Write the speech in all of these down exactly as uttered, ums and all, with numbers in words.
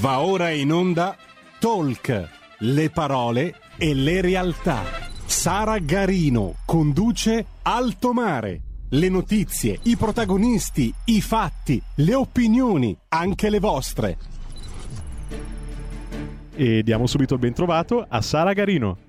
Va ora in onda Talk, le parole e le realtà. Sara Garino conduce Alto Mare. Le notizie, i protagonisti, i fatti, le opinioni, anche le vostre. E diamo subito il ben trovato a Sara Garino.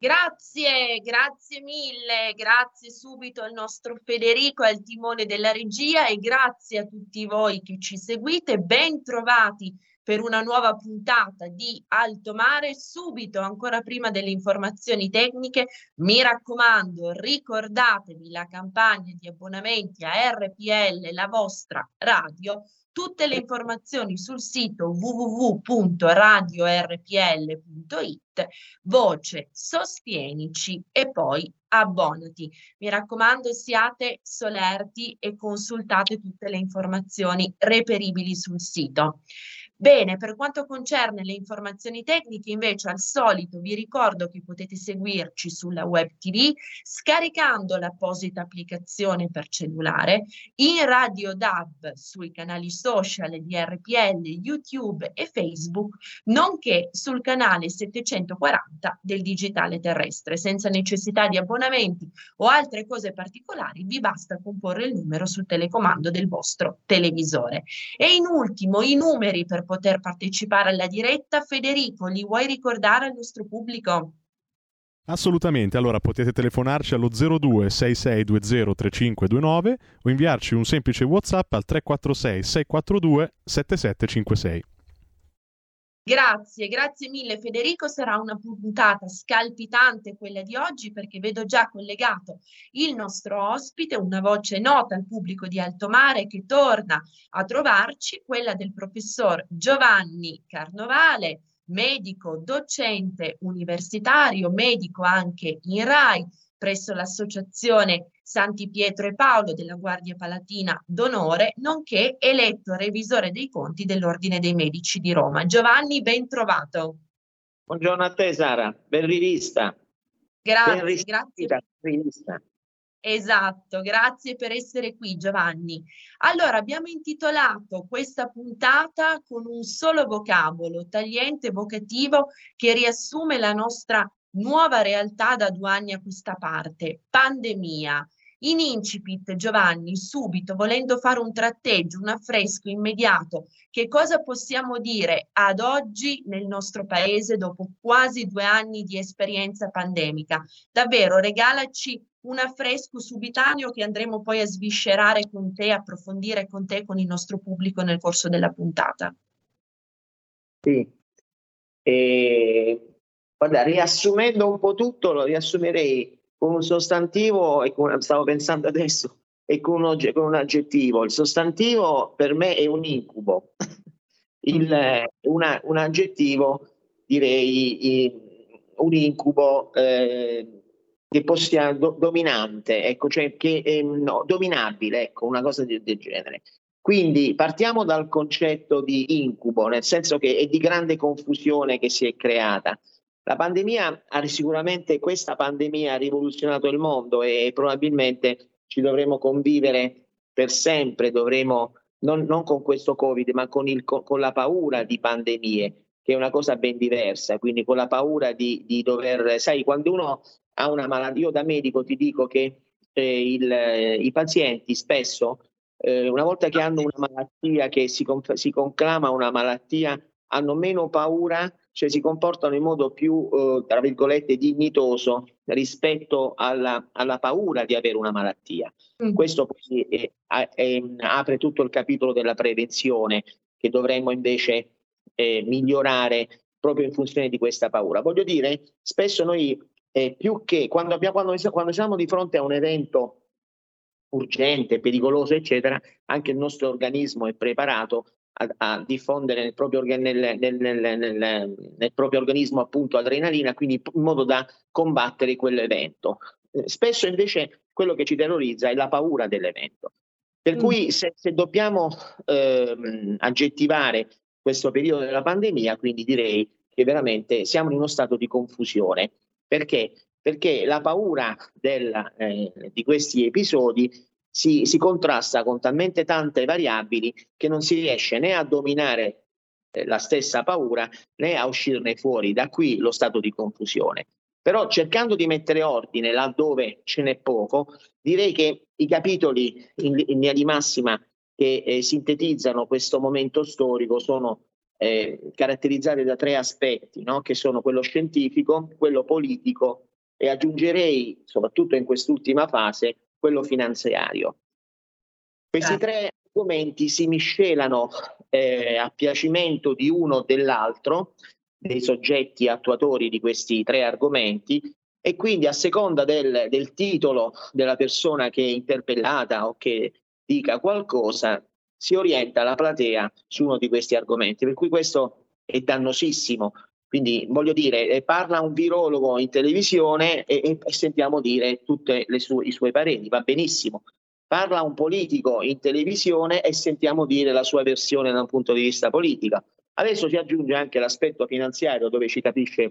Grazie, grazie mille, grazie subito al nostro Federico al timone della regia e grazie a tutti voi che ci seguite, ben trovati per una nuova puntata di Alto Mare. Subito, ancora prima delle informazioni tecniche, mi raccomando, ricordatevi la campagna di abbonamenti a R P L, la vostra radio. Tutte le informazioni sul sito w w w punto radio r p l punto i t, voce sostienici e poi abbonati. Mi raccomando, siate solerti e consultate tutte le informazioni reperibili sul sito. Bene, per quanto concerne le informazioni tecniche, invece, al solito vi ricordo che potete seguirci sulla web tivù scaricando l'apposita applicazione per cellulare, in radio D A B sui canali social di R P L, YouTube e Facebook, nonché sul canale settecentoquaranta del digitale terrestre. Senza necessità di abbonamenti o altre cose particolari, vi basta comporre il numero sul telecomando del vostro televisore. E in ultimo, i numeri per poter partecipare alla diretta. Federico, li vuoi ricordare al nostro pubblico? Assolutamente, allora potete telefonarci allo zero due sei sei due zero tre cinque due nove o inviarci un semplice WhatsApp al tre quattro sei sei quattro due sette sette cinque sei. Grazie, grazie mille Federico, sarà una puntata scalpitante quella di oggi perché vedo già collegato il nostro ospite, una voce nota al pubblico di Alto Mare che torna a trovarci, quella del professor Giovanni Carnovale, medico, docente universitario, medico anche in R A I presso l'associazione Santi Pietro e Paolo della Guardia Palatina d'Onore, nonché eletto revisore dei conti dell'Ordine dei Medici di Roma. Giovanni, ben trovato. Buongiorno a te Sara, ben rivista. Grazie, ben rivista, grazie. Rivista. Esatto, grazie per essere qui Giovanni. Allora, abbiamo intitolato questa puntata con un solo vocabolo, tagliente, evocativo, che riassume la nostra nuova realtà da due anni a questa parte, pandemia. In incipit, Giovanni, subito, volendo fare un tratteggio, un affresco immediato, che cosa possiamo dire ad oggi nel nostro paese dopo quasi due anni di esperienza pandemica? Davvero, regalaci un affresco subitaneo che andremo poi a sviscerare con te, approfondire con te, con il nostro pubblico nel corso della puntata. Sì. E... Guarda, riassumendo un po' tutto, lo riassumerei con un sostantivo, e con, stavo pensando adesso, e con un, con un aggettivo. Il sostantivo per me è un incubo. Il, una, un aggettivo, direi, in, un incubo eh, che possiamo, dominante, ecco, cioè che è, no, dominabile, ecco, una cosa del, del genere. Quindi partiamo dal concetto di incubo, nel senso che è di grande confusione che si è creata. La pandemia ha sicuramente, questa pandemia ha rivoluzionato il mondo e probabilmente ci dovremo convivere per sempre, dovremo, non, non con questo Covid, ma con, il, con la paura di pandemie, che è una cosa ben diversa, quindi con la paura di, di dover, sai, quando uno ha una malattia, io da medico ti dico che eh, il, eh, i pazienti spesso, eh, una volta che hanno una malattia, che si, si conclama una malattia, hanno meno paura, cioè si comportano in modo più, eh, tra virgolette, dignitoso rispetto alla, alla paura di avere una malattia. Mm. Questo poi eh, eh, apre tutto il capitolo della prevenzione, che dovremmo invece eh, migliorare proprio in funzione di questa paura. Voglio dire, spesso noi, eh, più che quando, abbiamo, quando, quando siamo di fronte a un evento urgente, pericoloso, eccetera, anche il nostro organismo è preparato A, a diffondere nel proprio, nel, nel, nel, nel, nel proprio organismo appunto adrenalina, quindi in modo da combattere quell'evento. Eh, spesso invece quello che ci terrorizza è la paura dell'evento. Per mm. cui se, se dobbiamo ehm, aggettivare questo periodo della pandemia, quindi direi che veramente siamo in uno stato di confusione. Perché? Perché la paura della, eh, di questi episodi Si, si contrasta con talmente tante variabili che non si riesce né a dominare eh, la stessa paura, né a uscirne fuori. Da qui lo stato di confusione. Però cercando di mettere ordine laddove ce n'è poco, direi che i capitoli in, in linea di massima che eh, sintetizzano questo momento storico sono eh, caratterizzati da tre aspetti, no? Che sono quello scientifico, quello politico e aggiungerei, soprattutto in quest'ultima fase, quello finanziario. Questi ah. tre argomenti si miscelano eh, a piacimento di uno o dell'altro, dei soggetti attuatori di questi tre argomenti, e quindi a seconda del, del titolo della persona che è interpellata o che dica qualcosa, si orienta la platea su uno di questi argomenti, per cui questo è dannosissimo. Quindi voglio dire, parla un virologo in televisione e, e sentiamo dire tutti su- i suoi pareri, va benissimo. Parla un politico in televisione e sentiamo dire la sua versione da un punto di vista politico. Adesso si aggiunge anche l'aspetto finanziario, dove ci capisce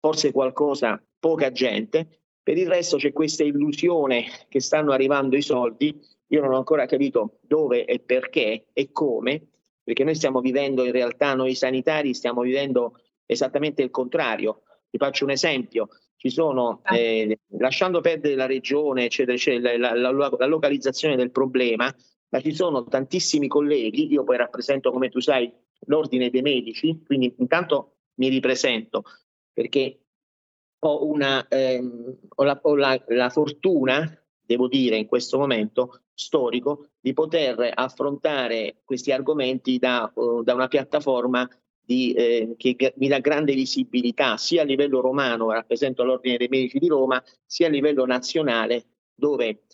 forse qualcosa poca gente. Per il resto c'è questa illusione che stanno arrivando i soldi. Io non ho ancora capito dove e perché e come, perché noi stiamo vivendo, in realtà noi sanitari stiamo vivendo esattamente il contrario. Vi faccio un esempio. Ci sono, eh, lasciando perdere la regione, eccetera, eccetera, la, la, la, la localizzazione del problema, ma ci sono tantissimi colleghi, io poi rappresento, come tu sai, l'ordine dei medici, quindi intanto mi ripresento perché ho, una, ehm, ho, la, ho la, la fortuna, devo dire in questo momento storico, di poter affrontare questi argomenti da, uh, da una piattaforma di, eh, che g- mi dà grande visibilità sia a livello romano, rappresento l'ordine dei medici di Roma, sia a livello nazionale, dove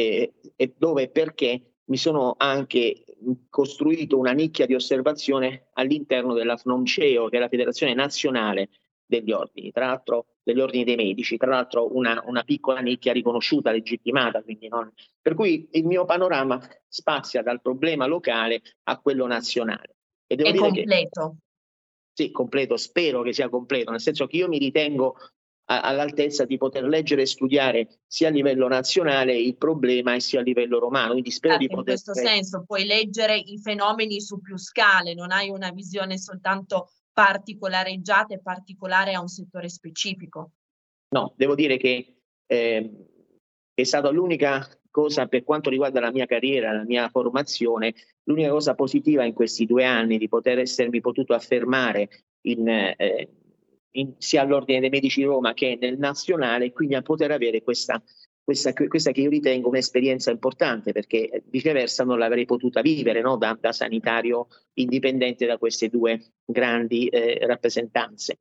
e eh, dove perché mi sono anche costruito una nicchia di osservazione all'interno della FNOMCEO, che è la Federazione Nazionale degli Ordini, tra l'altro degli Ordini dei Medici, tra l'altro una, una piccola nicchia riconosciuta, legittimata, quindi non... per cui il mio panorama spazia dal problema locale a quello nazionale. E devo è dire completo. Che, sì, completo, spero che sia completo, nel senso che io mi ritengo a, all'altezza di poter leggere e studiare sia a livello nazionale il problema e sia a livello romano, quindi spero ah, di in poter... In questo senso puoi leggere i fenomeni su più scale, non hai una visione soltanto... particolareggiata e particolare a un settore specifico. No, devo dire che eh, è stata l'unica cosa, per quanto riguarda la mia carriera, la mia formazione, l'unica cosa positiva in questi due anni di poter essermi potuto affermare in, eh, in, sia all'Ordine dei Medici di Roma che nel nazionale, quindi a poter avere questa, questa, questa che io ritengo un'esperienza importante, perché viceversa non l'avrei potuta vivere, no? da, da sanitario indipendente da queste due grandi eh, rappresentanze.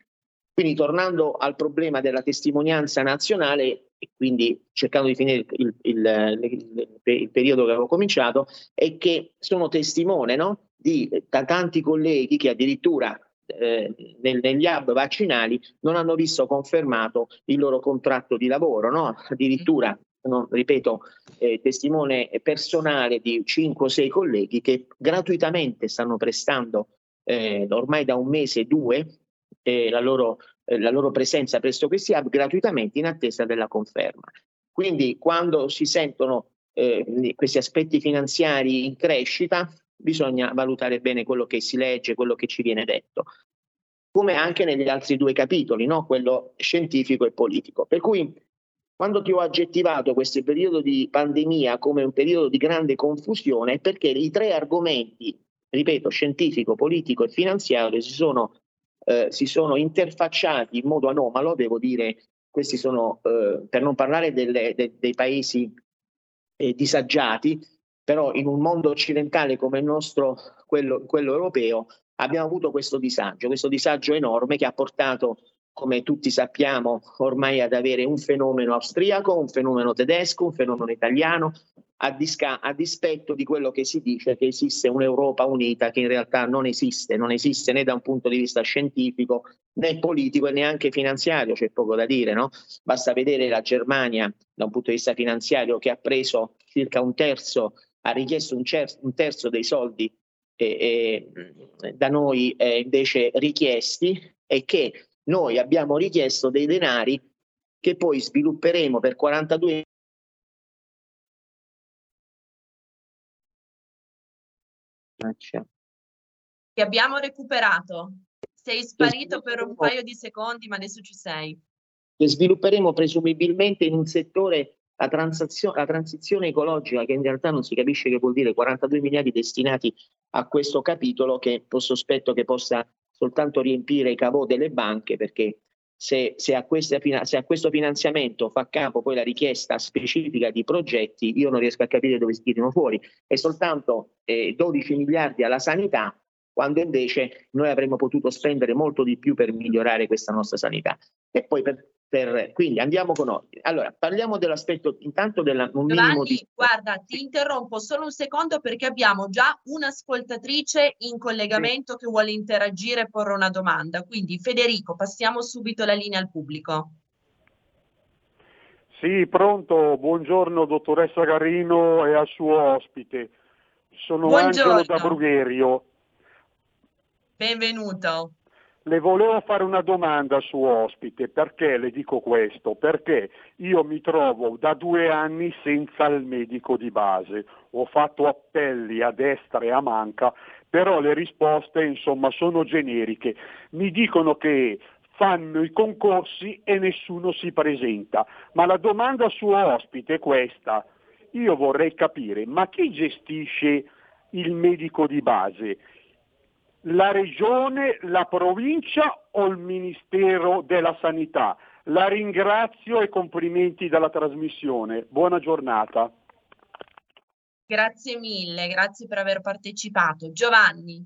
Quindi tornando al problema della testimonianza nazionale, e quindi cercando di finire il, il, il, il periodo che avevo cominciato, è che sono testimone, no? di da tanti colleghi che addirittura Eh, nel, negli hub vaccinali non hanno visto confermato il loro contratto di lavoro, no? Addirittura, non, ripeto, eh, testimone personale di cinque o sei colleghi che gratuitamente stanno prestando eh, ormai da un mese, due, eh, la, loro, eh, la loro presenza presso questi hub gratuitamente in attesa della conferma. Quindi quando si sentono eh, questi aspetti finanziari in crescita, bisogna valutare bene quello che si legge, quello che ci viene detto, come anche negli altri due capitoli, no? Quello scientifico e politico. Per cui, quando ti ho aggettivato questo periodo di pandemia come un periodo di grande confusione, è perché i tre argomenti, ripeto, scientifico, politico e finanziario, si sono, eh, si sono interfacciati in modo anomalo, devo dire. Questi sono, eh, per non parlare delle, de, dei paesi eh, disagiati, però in un mondo occidentale come il nostro, quello, quello europeo, abbiamo avuto questo disagio, questo disagio enorme che ha portato, come tutti sappiamo, ormai ad avere un fenomeno austriaco, un fenomeno tedesco, un fenomeno italiano, a, disca- a dispetto di quello che si dice che esiste un'Europa unita, che in realtà non esiste, non esiste né da un punto di vista scientifico, né politico e neanche finanziario, c'è poco da dire, no? Basta vedere la Germania da un punto di vista finanziario, che ha preso circa un terzo ha richiesto un, cer- un terzo dei soldi eh, eh, da noi eh, invece richiesti, e che noi abbiamo richiesto dei denari che poi svilupperemo per quarantadue Ti abbiamo recuperato. Sei sparito per un paio di secondi, ma adesso ci sei. Che svilupperemo presumibilmente in un settore la, la transizione ecologica, che in realtà non si capisce che vuol dire, quarantadue miliardi destinati a questo capitolo, che ho sospetto che possa soltanto riempire i cavò delle banche, perché se, se, a queste, se a questo finanziamento fa capo poi la richiesta specifica di progetti, io non riesco a capire dove si tirano fuori. È soltanto eh, dodici miliardi alla sanità, quando invece noi avremmo potuto spendere molto di più per migliorare questa nostra sanità. E poi per, per quindi andiamo con ordine. Allora, parliamo dell'aspetto intanto della un Giovanni, minimo di... guarda, ti interrompo solo un secondo perché abbiamo già un'ascoltatrice in collegamento sì. che vuole interagire e porre una domanda. Quindi Federico, passiamo subito la linea al pubblico. Sì, pronto. Buongiorno dottoressa Garino e al suo ospite. Sono Buongiorno. Angelo da Brugherio. Benvenuto. Le volevo fare una domanda su ospite, perché le dico questo? Perché io mi trovo da due anni senza il medico di base, ho fatto appelli a destra e a manca, però le risposte insomma sono generiche, mi dicono che fanno i concorsi e nessuno si presenta, ma la domanda su ospite è questa, io vorrei capire, ma chi gestisce il medico di base? La regione, la provincia o il Ministero della Sanità? La ringrazio e complimenti dalla trasmissione. Buona giornata. Grazie mille, grazie per aver partecipato. Giovanni.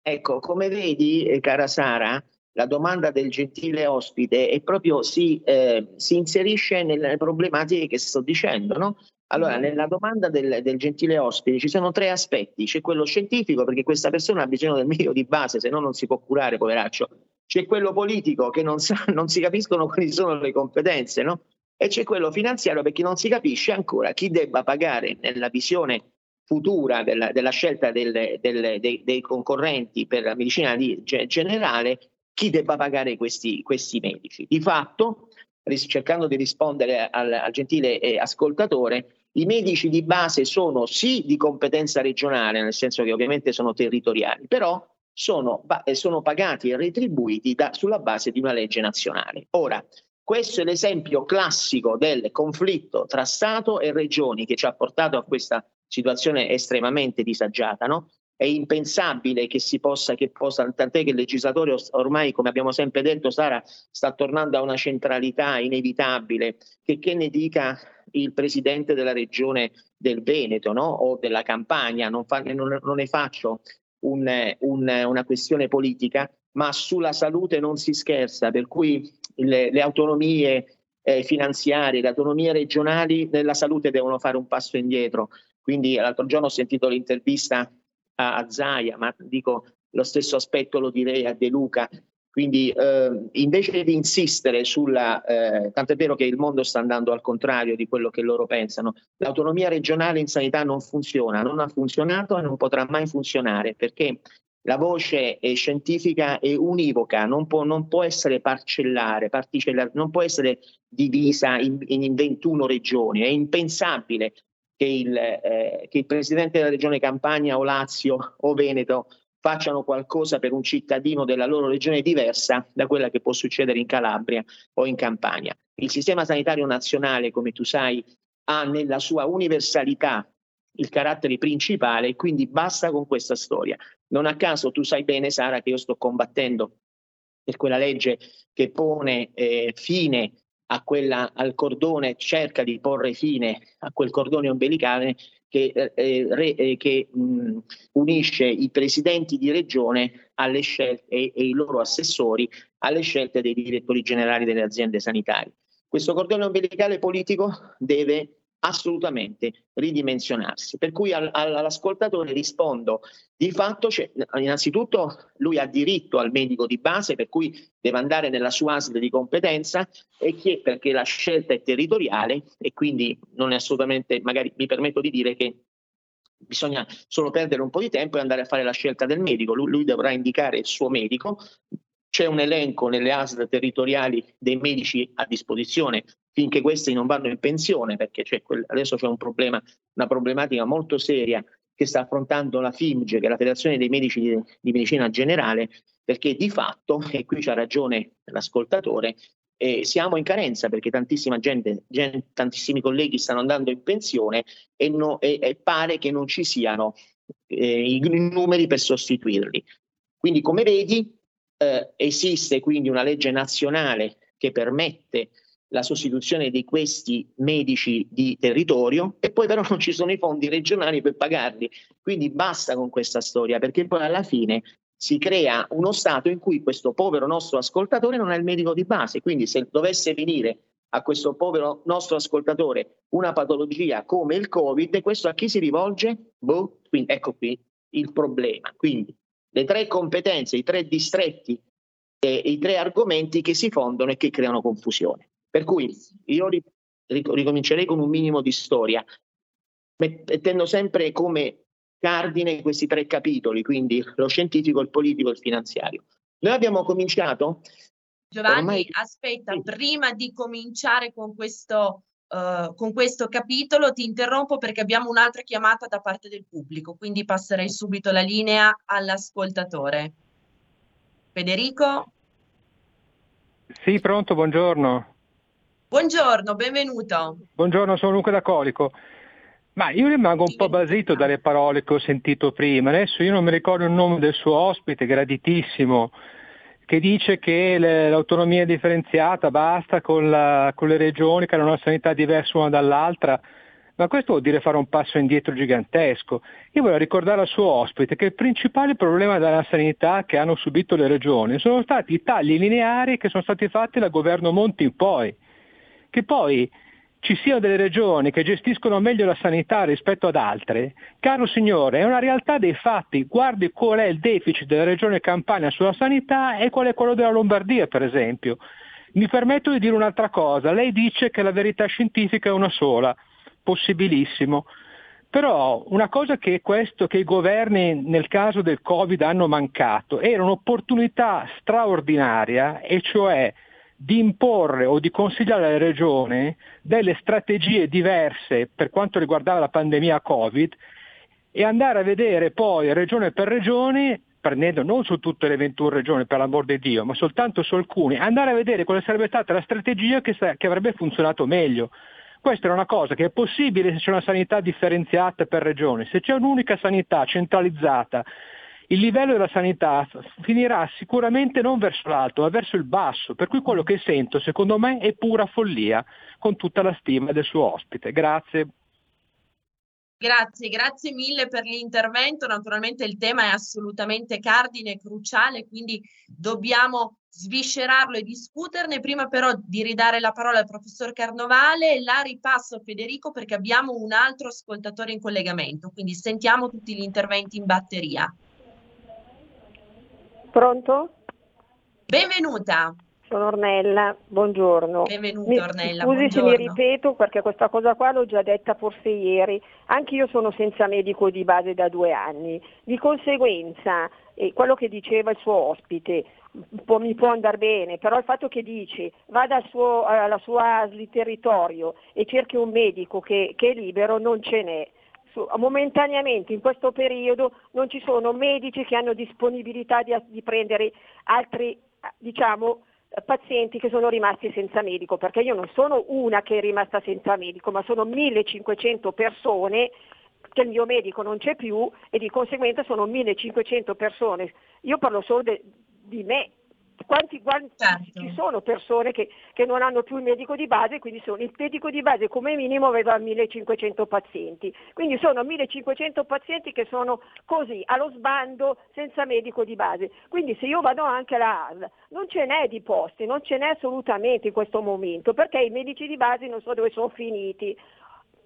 Ecco, come vedi, eh, cara Sara, la domanda del gentile ospite è proprio si, eh, si inserisce nelle problematiche che sto dicendo, no? Allora, nella domanda del, del gentile ospite ci sono tre aspetti, c'è quello scientifico perché questa persona ha bisogno del medico di base, se no non si può curare, poveraccio, c'è quello politico che non, sa, non si capiscono quali sono le competenze, no? E c'è quello finanziario perché non si capisce ancora chi debba pagare nella visione futura della, della scelta del, del, dei, dei concorrenti per la medicina di, generale, chi debba pagare questi, questi medici. Di fatto, cercando di rispondere al, al gentile eh, ascoltatore, i medici di base sono sì di competenza regionale, nel senso che ovviamente sono territoriali, però sono, sono pagati e retribuiti da, sulla base di una legge nazionale. Ora, questo è l'esempio classico del conflitto tra Stato e regioni che ci ha portato a questa situazione estremamente disagiata, no? È impensabile che si possa, che possa, tant'è che il legislatore ormai, come abbiamo sempre detto, Sara, sta tornando a una centralità inevitabile, che, che ne dica il presidente della regione del Veneto, no? O della Campania, non, fa, non, non ne faccio un, un, una questione politica, ma sulla salute non si scherza, per cui le, le autonomie eh, finanziarie, le autonomie regionali nella salute devono fare un passo indietro. Quindi l'altro giorno ho sentito l'intervista a Zaia, ma dico lo stesso aspetto lo direi a De Luca, quindi eh, invece di insistere sulla, eh, tanto è vero che il mondo sta andando al contrario di quello che loro pensano, l'autonomia regionale in sanità non funziona, non ha funzionato e non potrà mai funzionare perché la voce è scientifica è univoca, non può, non può essere parcellare, particellare, non può essere divisa in, in ventuno regioni, è impensabile. Che il, eh, che il presidente della regione Campania o Lazio o Veneto facciano qualcosa per un cittadino della loro regione diversa da quella che può succedere in Calabria o in Campania. Il sistema sanitario nazionale, come tu sai, ha nella sua universalità il carattere principale e quindi basta con questa storia. Non a caso tu sai bene, Sara, che io sto combattendo per quella legge che pone eh, fine a quella, al cordone, cerca di porre fine a quel cordone ombelicale che, eh, re, eh, che mh, unisce i presidenti di regione alle scelte, e, e i loro assessori alle scelte dei direttori generali delle aziende sanitarie. Questo cordone ombelicale politico deve assolutamente ridimensionarsi, per cui al, all'ascoltatore rispondo, di fatto innanzitutto lui ha diritto al medico di base per cui deve andare nella sua A S L di competenza e che, perché la scelta è territoriale e quindi non è assolutamente, magari mi permetto di dire che bisogna solo perdere un po' di tempo e andare a fare la scelta del medico, lui, lui dovrà indicare il suo medico. C'è un elenco nelle A S L territoriali dei medici a disposizione finché questi non vanno in pensione, perché c'è quel, adesso c'è un problema, una problematica molto seria che sta affrontando la F I M G, che è la Federazione dei Medici di, di Medicina Generale, perché di fatto, e qui c'ha ragione l'ascoltatore, eh, siamo in carenza, perché tantissima gente, gente, tantissimi colleghi stanno andando in pensione e, no, e, e pare che non ci siano eh, i numeri per sostituirli. Quindi, come vedi, eh, esiste quindi una legge nazionale che permette la sostituzione di questi medici di territorio, e poi però non ci sono i fondi regionali per pagarli. Quindi basta con questa storia, perché poi alla fine si crea uno stato in cui questo povero nostro ascoltatore non è il medico di base. Quindi se dovesse venire a questo povero nostro ascoltatore una patologia come il Covid, questo a chi si rivolge? Boh. Quindi ecco qui il problema. Quindi le tre competenze, i tre distretti e i tre argomenti che si fondono e che creano confusione. Per cui io ricomincerei con un minimo di storia, mettendo sempre come cardine questi tre capitoli, quindi lo scientifico, il politico e il finanziario. Noi abbiamo cominciato… Giovanni, ormai... aspetta, sì. Prima di cominciare con questo, uh, con questo capitolo ti interrompo perché abbiamo un'altra chiamata da parte del pubblico, quindi passerei subito la linea all'ascoltatore. Federico? Sì, pronto, buongiorno. Buongiorno, benvenuto. Buongiorno, sono Luca da Colico. Ma io rimango un po' basito dalle parole che ho sentito prima. Adesso io non mi ricordo il nome del suo ospite, graditissimo, che dice che l'autonomia differenziata basta con, la, con le regioni che hanno una sanità diversa una dall'altra. Ma questo vuol dire fare un passo indietro gigantesco. Io voglio ricordare al suo ospite che il principale problema della sanità che hanno subito le regioni sono stati i tagli lineari che sono stati fatti dal governo Monti in poi. Che poi ci siano delle regioni che gestiscono meglio la sanità rispetto ad altre, caro signore, è una realtà dei fatti. Guardi qual è il deficit della regione Campania sulla sanità e qual è quello della Lombardia, per esempio. Mi permetto di dire un'altra cosa. Lei dice che la verità scientifica è una sola, possibilissimo. Però una cosa che, questo, che i governi nel caso del Covid hanno mancato era un'opportunità straordinaria, e cioè di imporre o di consigliare alle regioni delle strategie diverse per quanto riguardava la pandemia Covid, e andare a vedere poi regione per regione, prendendo non su tutte le ventuno regioni per l'amor di Dio, ma soltanto su alcune, andare a vedere quale sarebbe stata la strategia che, sa- che avrebbe funzionato meglio. Questa è una cosa che è possibile se c'è una sanità differenziata per regione. Se c'è un'unica sanità centralizzata, il livello della sanità finirà sicuramente non verso l'alto, ma verso il basso. Per cui quello che sento, secondo me, è pura follia, con tutta la stima del suo ospite. Grazie. Grazie, grazie mille per l'intervento. Naturalmente il tema è assolutamente cardine e cruciale, quindi dobbiamo sviscerarlo e discuterne. Prima però di ridare la parola al professor Carnovale, la ripasso a Federico perché abbiamo un altro ascoltatore in collegamento, quindi sentiamo tutti gli interventi in batteria. Pronto? Benvenuta. Sono Ornella, buongiorno. Benvenuta mi, Ornella, scusi buongiorno. Se mi ripeto perché questa cosa qua l'ho già detta forse ieri. Anche io sono senza medico di base da due anni. Di conseguenza, eh, quello che diceva il suo ospite può, mi può andare bene, però il fatto che dici vada al suo, alla sua A S L territorio e cerchi un medico che, che è libero, non ce n'è. Momentaneamente in questo periodo non ci sono medici che hanno disponibilità di, di prendere altri, diciamo, pazienti che sono rimasti senza medico, perché io non sono una che è rimasta senza medico, ma sono millecinquecento persone che il mio medico non c'è più, e di conseguenza sono millecinquecento persone. Io parlo solo de, di me. Quanti, quanti certo. Ci sono persone che, che non hanno più il medico di base, quindi sono, il medico di base come minimo aveva millecinquecento pazienti, quindi sono millecinquecento pazienti che sono così allo sbando senza medico di base. Quindi se io vado anche alla A S L non ce n'è di posti, non ce n'è assolutamente in questo momento, perché i medici di base non so dove sono finiti.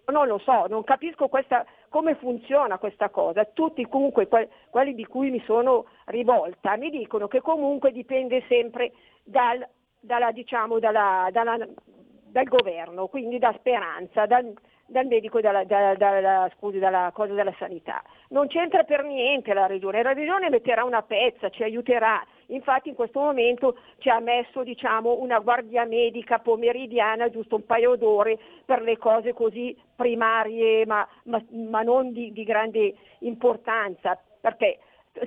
Non lo so, non capisco questa, come funziona questa cosa. Tutti comunque que, quelli di cui mi sono rivolta mi dicono che comunque dipende sempre dal, dalla, diciamo, dalla, dalla, dal governo, quindi da Speranza, dal, dal medico, dalla, dalla, dalla, scusi, dalla cosa della sanità. Non c'entra per niente la regione, la regione metterà una pezza, ci aiuterà, infatti in questo momento ci ha messo, diciamo, una guardia medica pomeridiana, giusto un paio d'ore, per le cose così primarie ma, ma, ma non di, di grande importanza, perché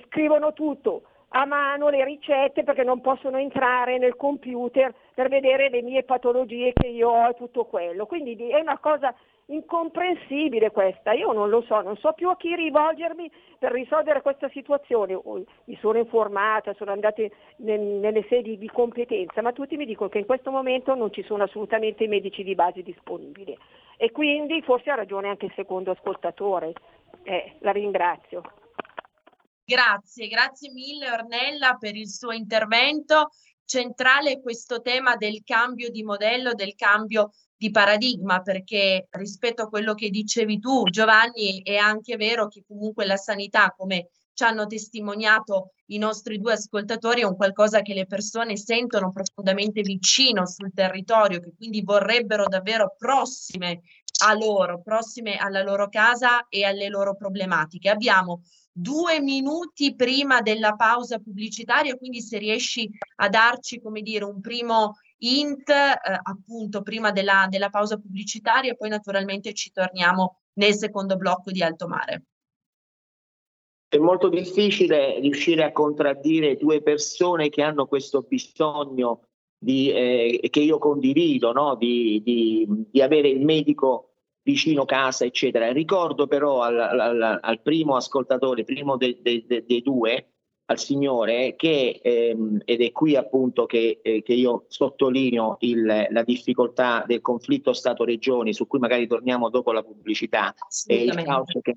scrivono tutto a mano le ricette, perché non possono entrare nel computer per vedere le mie patologie che io ho e tutto quello. Quindi è una cosa incomprensibile questa, io non lo so, non so più a chi rivolgermi per risolvere questa situazione. Mi sono informata, sono andata nelle sedi di competenza, ma tutti mi dicono che in questo momento non ci sono assolutamente i medici di base disponibili, e quindi forse ha ragione anche il secondo ascoltatore. Eh, la ringrazio. Grazie, grazie mille Ornella per il suo intervento. Centrale questo tema del cambio di modello, del cambio di paradigma, perché rispetto a quello che dicevi tu, Giovanni, è anche vero che comunque la sanità, come ci hanno testimoniato i nostri due ascoltatori, è un qualcosa che le persone sentono profondamente vicino sul territorio, che quindi vorrebbero davvero prossime a loro, prossime alla loro casa e alle loro problematiche. Abbiamo due minuti prima della pausa pubblicitaria, quindi se riesci a darci, come dire, un primo int, eh, appunto, prima della, della pausa pubblicitaria, e poi naturalmente ci torniamo nel secondo blocco di Alto Mare. È molto difficile riuscire a contraddire due persone che hanno questo bisogno di, eh, che io condivido, no? di, di, di avere il medico vicino casa, eccetera. Ricordo però al, al, al primo ascoltatore, primo dei de, de, de due, al signore, che ehm, ed è qui appunto che, eh, che io sottolineo il, la difficoltà del conflitto Stato-Regioni, su cui magari torniamo dopo la pubblicità, e il, caos che,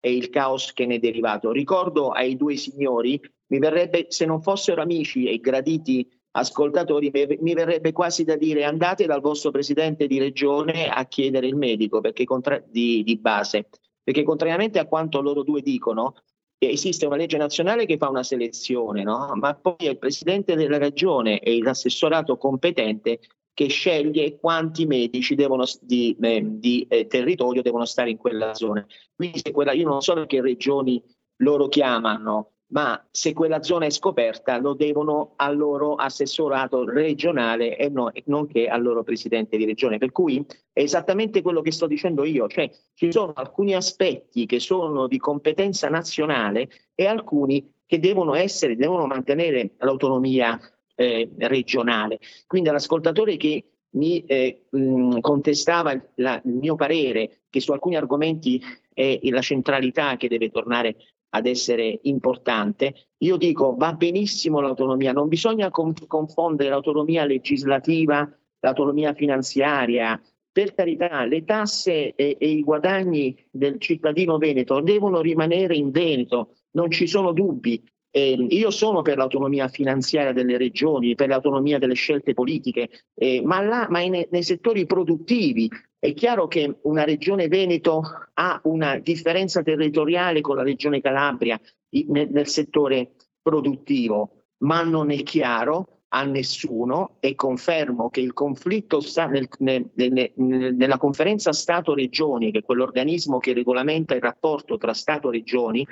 e il caos che ne è derivato. Ricordo ai due signori, mi verrebbe, se non fossero amici e graditi ascoltatori, mi verrebbe quasi da dire: andate dal vostro presidente di regione a chiedere il medico, perché contra- di, di base, perché contrariamente a quanto loro due dicono, esiste una legge nazionale che fa una selezione, no? Ma poi è il presidente della regione e l'assessorato competente che sceglie quanti medici devono, di, di eh, territorio devono stare in quella zona. Quindi se quella, io non so che regioni loro chiamano, ma se quella zona è scoperta lo devono al loro assessorato regionale e no, nonché al loro presidente di regione. Per cui è esattamente quello che sto dicendo io, cioè ci sono alcuni aspetti che sono di competenza nazionale e alcuni che devono essere, devono mantenere l'autonomia eh, regionale. Quindi all'ascoltatore che mi eh, mh, contestava la, il mio parere, che su alcuni argomenti è la centralità che deve tornare ad essere importante, io dico: va benissimo l'autonomia, non bisogna confondere l'autonomia legislativa, l'autonomia finanziaria. Per carità, le tasse e, e i guadagni del cittadino veneto devono rimanere in Veneto, non ci sono dubbi. Eh, io sono per l'autonomia finanziaria delle regioni, per l'autonomia delle scelte politiche, eh, ma, là, ma in, nei settori produttivi è chiaro che una regione Veneto ha una differenza territoriale con la regione Calabria in, nel, nel settore produttivo, ma non è chiaro a nessuno, e confermo che il conflitto sta nel, nel, nel, nella conferenza Stato-Regioni, che è quell'organismo che regolamenta il rapporto tra Stato-Regioni,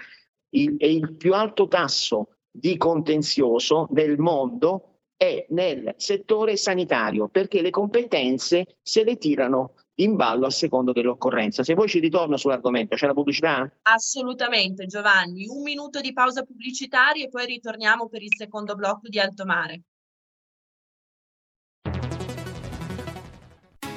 Il, il più alto tasso di contenzioso del mondo è nel settore sanitario, perché le competenze se le tirano in ballo a secondo dell'occorrenza. Se voi ci ritorno sull'argomento, c'è la pubblicità? Assolutamente, Giovanni. Un minuto di pausa pubblicitaria e poi ritorniamo per il secondo blocco di Alto Mare.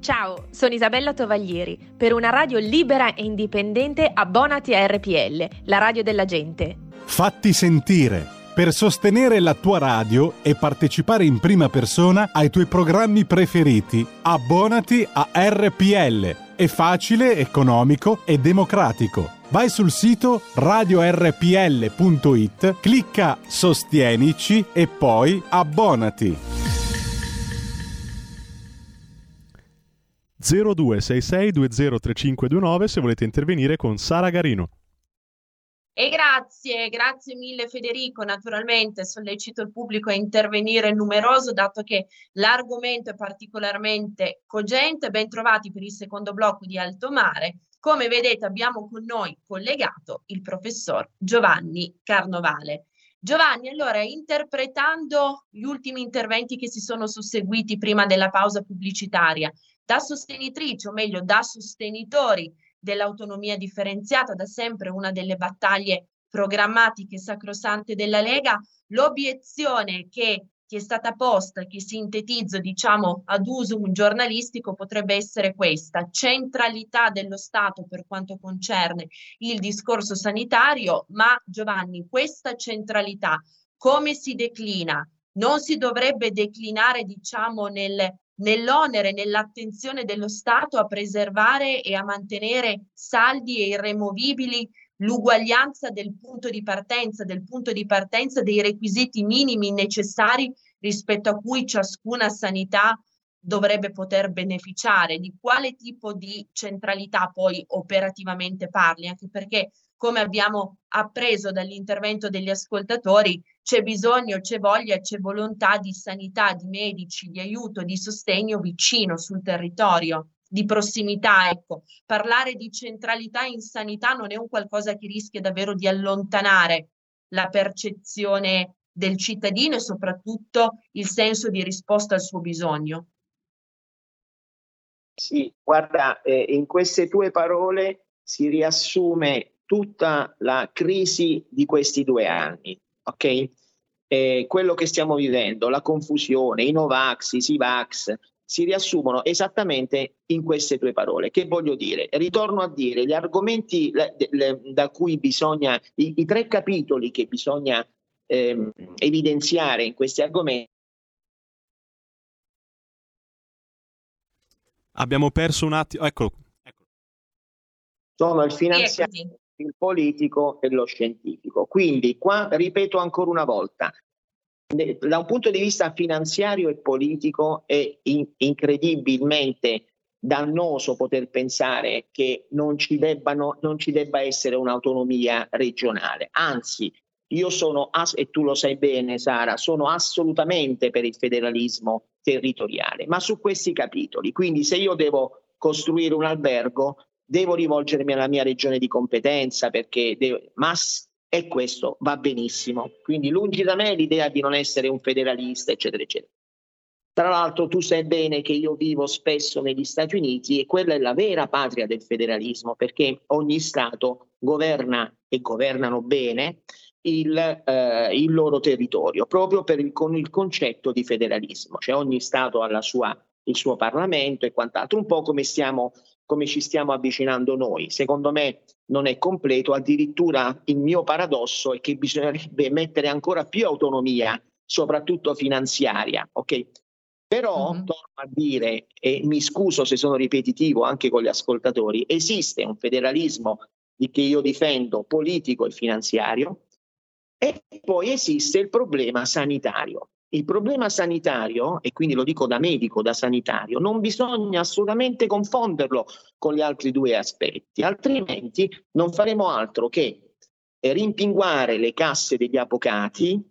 Ciao, sono Isabella Tovaglieri. Per una radio libera e indipendente abbonati a R P L, la radio della gente. Fatti sentire. Per sostenere la tua radio e partecipare in prima persona ai tuoi programmi preferiti, abbonati a R P L. È facile, economico e democratico. Vai sul sito radio R P L punto it, clicca Sostienici e poi abbonati. zero due sei sei due zero tre cinque due nove se volete intervenire con Sara Garino. E grazie, grazie mille Federico. Naturalmente sollecito il pubblico a intervenire numeroso, dato che l'argomento è particolarmente cogente. Ben trovati per il secondo blocco di Alto Mare. Come vedete abbiamo con noi collegato il professor Giovanni Carnovale. Giovanni, allora, interpretando gli ultimi interventi che si sono susseguiti prima della pausa pubblicitaria, da sostenitrici, o meglio da sostenitori dell'autonomia differenziata, da sempre una delle battaglie programmatiche sacrosante della Lega, l'obiezione che ti è stata posta, che sintetizzo diciamo ad usum giornalistico, potrebbe essere questa: centralità dello Stato per quanto concerne il discorso sanitario. Ma Giovanni, questa centralità come si declina? Non si dovrebbe declinare diciamo nel nell'onere, nell'attenzione dello Stato a preservare e a mantenere saldi e irremovibili l'uguaglianza del punto di partenza, del punto di partenza dei requisiti minimi necessari rispetto a cui ciascuna sanità dovrebbe poter beneficiare? Di quale tipo di centralità poi operativamente parli? Anche perché, come abbiamo appreso dall'intervento degli ascoltatori, c'è bisogno, c'è voglia, c'è volontà di sanità, di medici, di aiuto, di sostegno vicino sul territorio, di prossimità. Ecco, parlare di centralità in sanità non è un qualcosa che rischia davvero di allontanare la percezione del cittadino e soprattutto il senso di risposta al suo bisogno? Sì, guarda, eh, in queste tue parole si riassume tutta la crisi di questi due anni, ok? Eh, quello che stiamo vivendo, la confusione, i Novax, i Sivax, si riassumono esattamente in queste due parole. Che voglio dire? Ritorno a dire, gli argomenti le, le, da cui bisogna, i, i tre capitoli che bisogna ehm, evidenziare in questi argomenti. Abbiamo perso un attimo, eccolo. eccolo. Sono il finanziario, il politico e lo scientifico. Quindi qua ripeto ancora una volta, da un punto di vista finanziario e politico è in- incredibilmente dannoso poter pensare che non ci, debbano, non ci debba essere un'autonomia regionale. Anzi, io sono, ass- e tu lo sai bene Sara, sono assolutamente per il federalismo territoriale, ma su questi capitoli. Quindi se io devo costruire un albergo, devo rivolgermi alla mia regione di competenza, perché devo, ma e questo va benissimo. Quindi lungi da me l'idea di non essere un federalista, eccetera, eccetera. Tra l'altro tu sai bene che io vivo spesso negli Stati Uniti e quella è la vera patria del federalismo, perché ogni Stato governa, e governano bene, il, eh, il loro territorio, proprio per il, con il concetto di federalismo. Cioè ogni Stato ha la sua, il suo Parlamento e quant'altro, un po' come stiamo come ci stiamo avvicinando noi. Secondo me non è completo, addirittura il mio paradosso è che bisognerebbe mettere ancora più autonomia, soprattutto finanziaria, ok? Però, mm-hmm. torno a dire, e mi scuso se sono ripetitivo anche con gli ascoltatori, esiste un federalismo di che io difendo, politico e finanziario, e poi esiste il problema sanitario. Il problema sanitario, e quindi lo dico da medico, da sanitario, non bisogna assolutamente confonderlo con gli altri due aspetti, altrimenti non faremo altro che rimpinguare le casse degli avvocati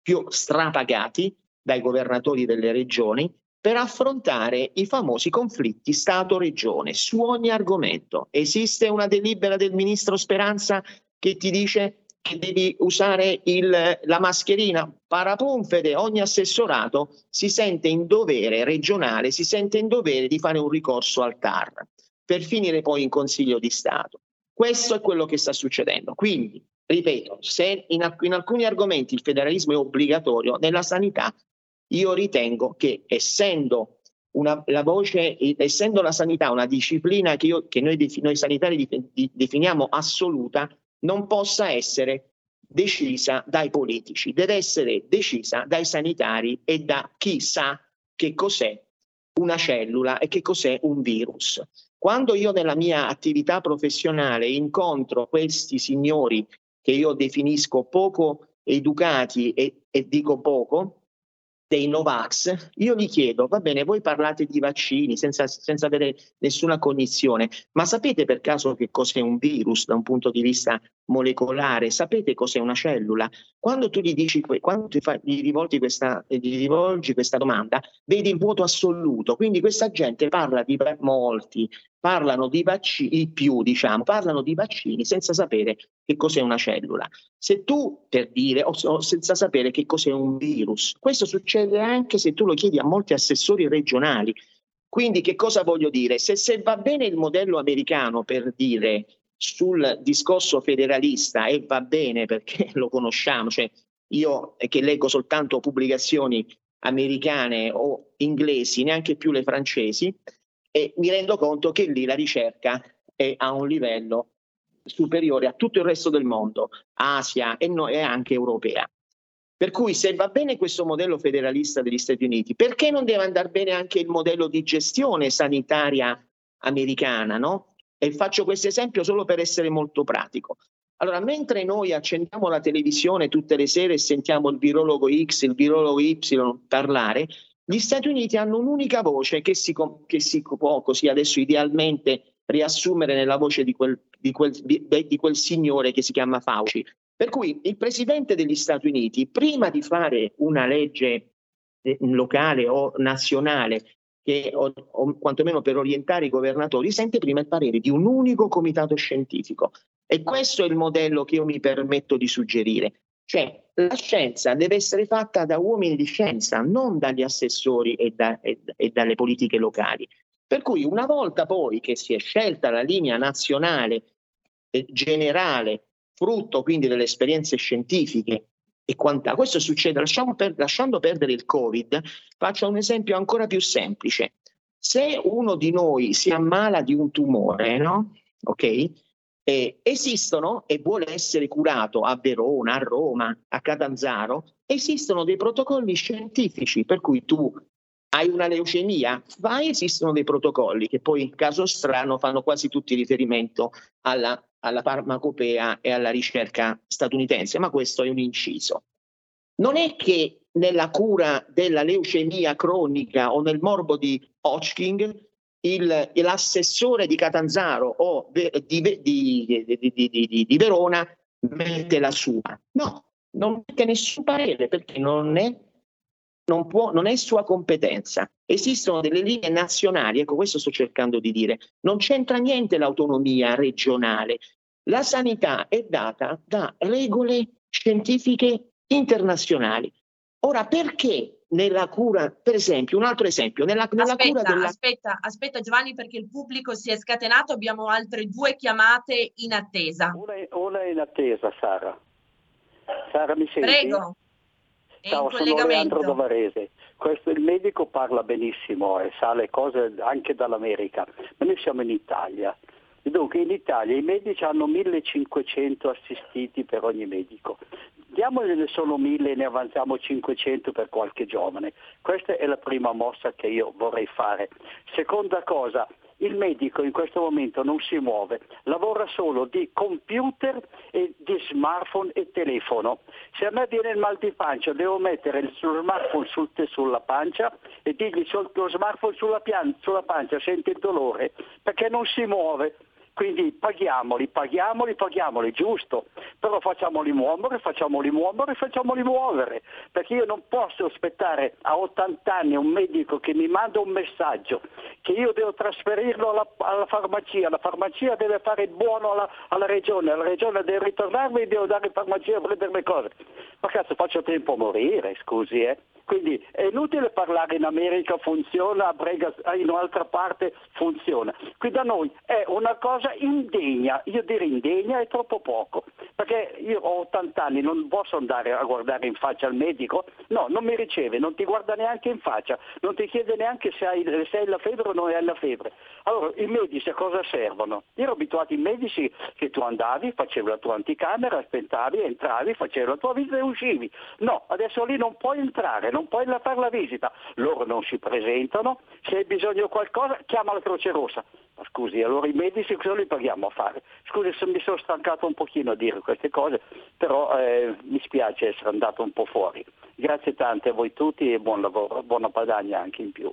più strapagati dai governatori delle regioni per affrontare i famosi conflitti Stato-Regione su ogni argomento. Esiste una delibera del ministro Speranza che ti dice che devi usare il, la mascherina, paraponfede, ogni assessorato si sente in dovere regionale, si sente in dovere di fare un ricorso al T A R, per finire poi in Consiglio di Stato. Questo è quello che sta succedendo. Quindi, ripeto, se in, alc- in alcuni argomenti il federalismo è obbligatorio, nella sanità io ritengo che essendo una, la voce, essendo la sanità una disciplina che, io, che noi, defin- noi sanitari di- di- definiamo assoluta, non possa essere decisa dai politici, deve essere decisa dai sanitari e da chi sa che cos'è una cellula e che cos'è un virus. Quando io nella mia attività professionale incontro questi signori che io definisco poco educati e, e dico poco, dei Novax, io gli chiedo, va bene, voi parlate di vaccini senza, senza avere nessuna cognizione, ma sapete per caso che cos'è un virus da un punto di vista molecolare? Sapete cos'è una cellula? Quando tu gli dici, quando ti fa, gli, rivolgi questa, gli rivolgi questa domanda, vedi il vuoto assoluto. Quindi questa gente parla di molti, parlano di vaccini, più diciamo, parlano di vaccini senza sapere che cos'è una cellula. Se tu, per dire, o, o senza sapere che cos'è un virus, questo succede anche se tu lo chiedi a molti assessori regionali. Quindi che cosa voglio dire? Se, se va bene il modello americano, per dire, sul discorso federalista, e va bene perché lo conosciamo, cioè io che leggo soltanto pubblicazioni americane o inglesi, neanche più le francesi, e mi rendo conto che lì la ricerca è a un livello superiore a tutto il resto del mondo, Asia e, no, e anche europea. Per cui se va bene questo modello federalista degli Stati Uniti, perché non deve andare bene anche il modello di gestione sanitaria americana, no? E faccio questo esempio solo per essere molto pratico. Allora, mentre noi accendiamo la televisione tutte le sere e sentiamo il virologo X, il virologo Y parlare, gli Stati Uniti hanno un'unica voce che si, che si può così adesso idealmente riassumere nella voce di quel, di, quel, di quel signore che si chiama Fauci. Per cui il presidente degli Stati Uniti, prima di fare una legge locale o nazionale, che, o, o quantomeno per orientare i governatori, sente prima il parere di un unico comitato scientifico. E questo è il modello che io mi permetto di suggerire. Cioè, la scienza deve essere fatta da uomini di scienza, non dagli assessori e, da, e, e dalle politiche locali. Per cui una volta poi che si è scelta la linea nazionale eh, generale, frutto quindi delle esperienze scientifiche e quant'altro, questo succede, lasciamo per, lasciando perdere il Covid, faccio un esempio ancora più semplice. Se uno di noi si ammala di un tumore, no? Ok? Eh, esistono, e vuole essere curato a Verona, a Roma, a Catanzaro, esistono dei protocolli scientifici, per cui tu hai una leucemia, vai, esistono dei protocolli che poi in caso strano fanno quasi tutti riferimento alla, alla farmacopea e alla ricerca statunitense, ma questo è un inciso. Non è che nella cura della leucemia cronica o nel morbo di Hodgkin Il, l'assessore di Catanzaro o di, di, di, di, di, di Verona mette la sua, no, non mette nessun parere perché non è, non può, non è sua competenza. Esistono delle linee nazionali, ecco questo sto cercando di dire, non c'entra niente l'autonomia regionale, la sanità è data da regole scientifiche internazionali. Ora, perché nella cura, per esempio, un altro esempio, nella, nella aspetta, cura della... Aspetta, aspetta Giovanni, perché il pubblico si è scatenato, abbiamo altre due chiamate in attesa. Una, una in attesa, Sara. Sara, mi senti? Prego. Ciao, sono Leandro da Varese. Questo, il medico parla benissimo e sa le cose anche dall'America, ma noi siamo in Italia. Dunque in Italia i medici hanno millecinquecento assistiti per ogni medico, diamogliene solo mille e ne avanziamo cinquecento per qualche giovane. Questa è la prima mossa che io vorrei fare. Seconda cosa, il medico in questo momento non si muove, lavora solo di computer e di smartphone e telefono. Se a me viene il mal di pancia devo mettere il smartphone sul te sulla pancia e dirgli lo smartphone sulla, pian- sulla pancia, sente il dolore, perché non si muove. Quindi paghiamoli, paghiamoli, paghiamoli, giusto, però facciamoli muovere, facciamoli muovere, facciamoli muovere, perché io non posso aspettare a ottanta anni un medico che mi manda un messaggio che io devo trasferirlo alla, alla farmacia, la farmacia deve fare il buono alla, alla regione, la regione deve ritornarmi e devo dare in farmacia a prendere le cose. Ma cazzo, faccio tempo a morire, scusi, eh. Quindi è inutile parlare in America funziona, a Brega in un'altra parte funziona. Qui da noi è una cosa indegna, io dire indegna è troppo poco, perché io ho ottanta anni, non posso andare a guardare in faccia al medico, no, non mi riceve, non ti guarda neanche in faccia, non ti chiede neanche se hai, se hai la febbre o non hai la febbre. Allora i medici a cosa servono? Io ero abituato ai medici che tu andavi, facevi la tua anticamera, aspettavi, entravi, facevi la tua visita e uscivi. No, adesso lì non puoi entrare, non puoi fare la visita, loro non si presentano, se hai bisogno di qualcosa chiama la Croce Rossa. Ma scusi, allora i medici cosa li paghiamo a fare? Scusi se mi sono stancato un pochino a dire queste cose, però eh, mi spiace essere andato un po' fuori. Grazie tante a voi tutti e buon lavoro, buona Padania anche in più.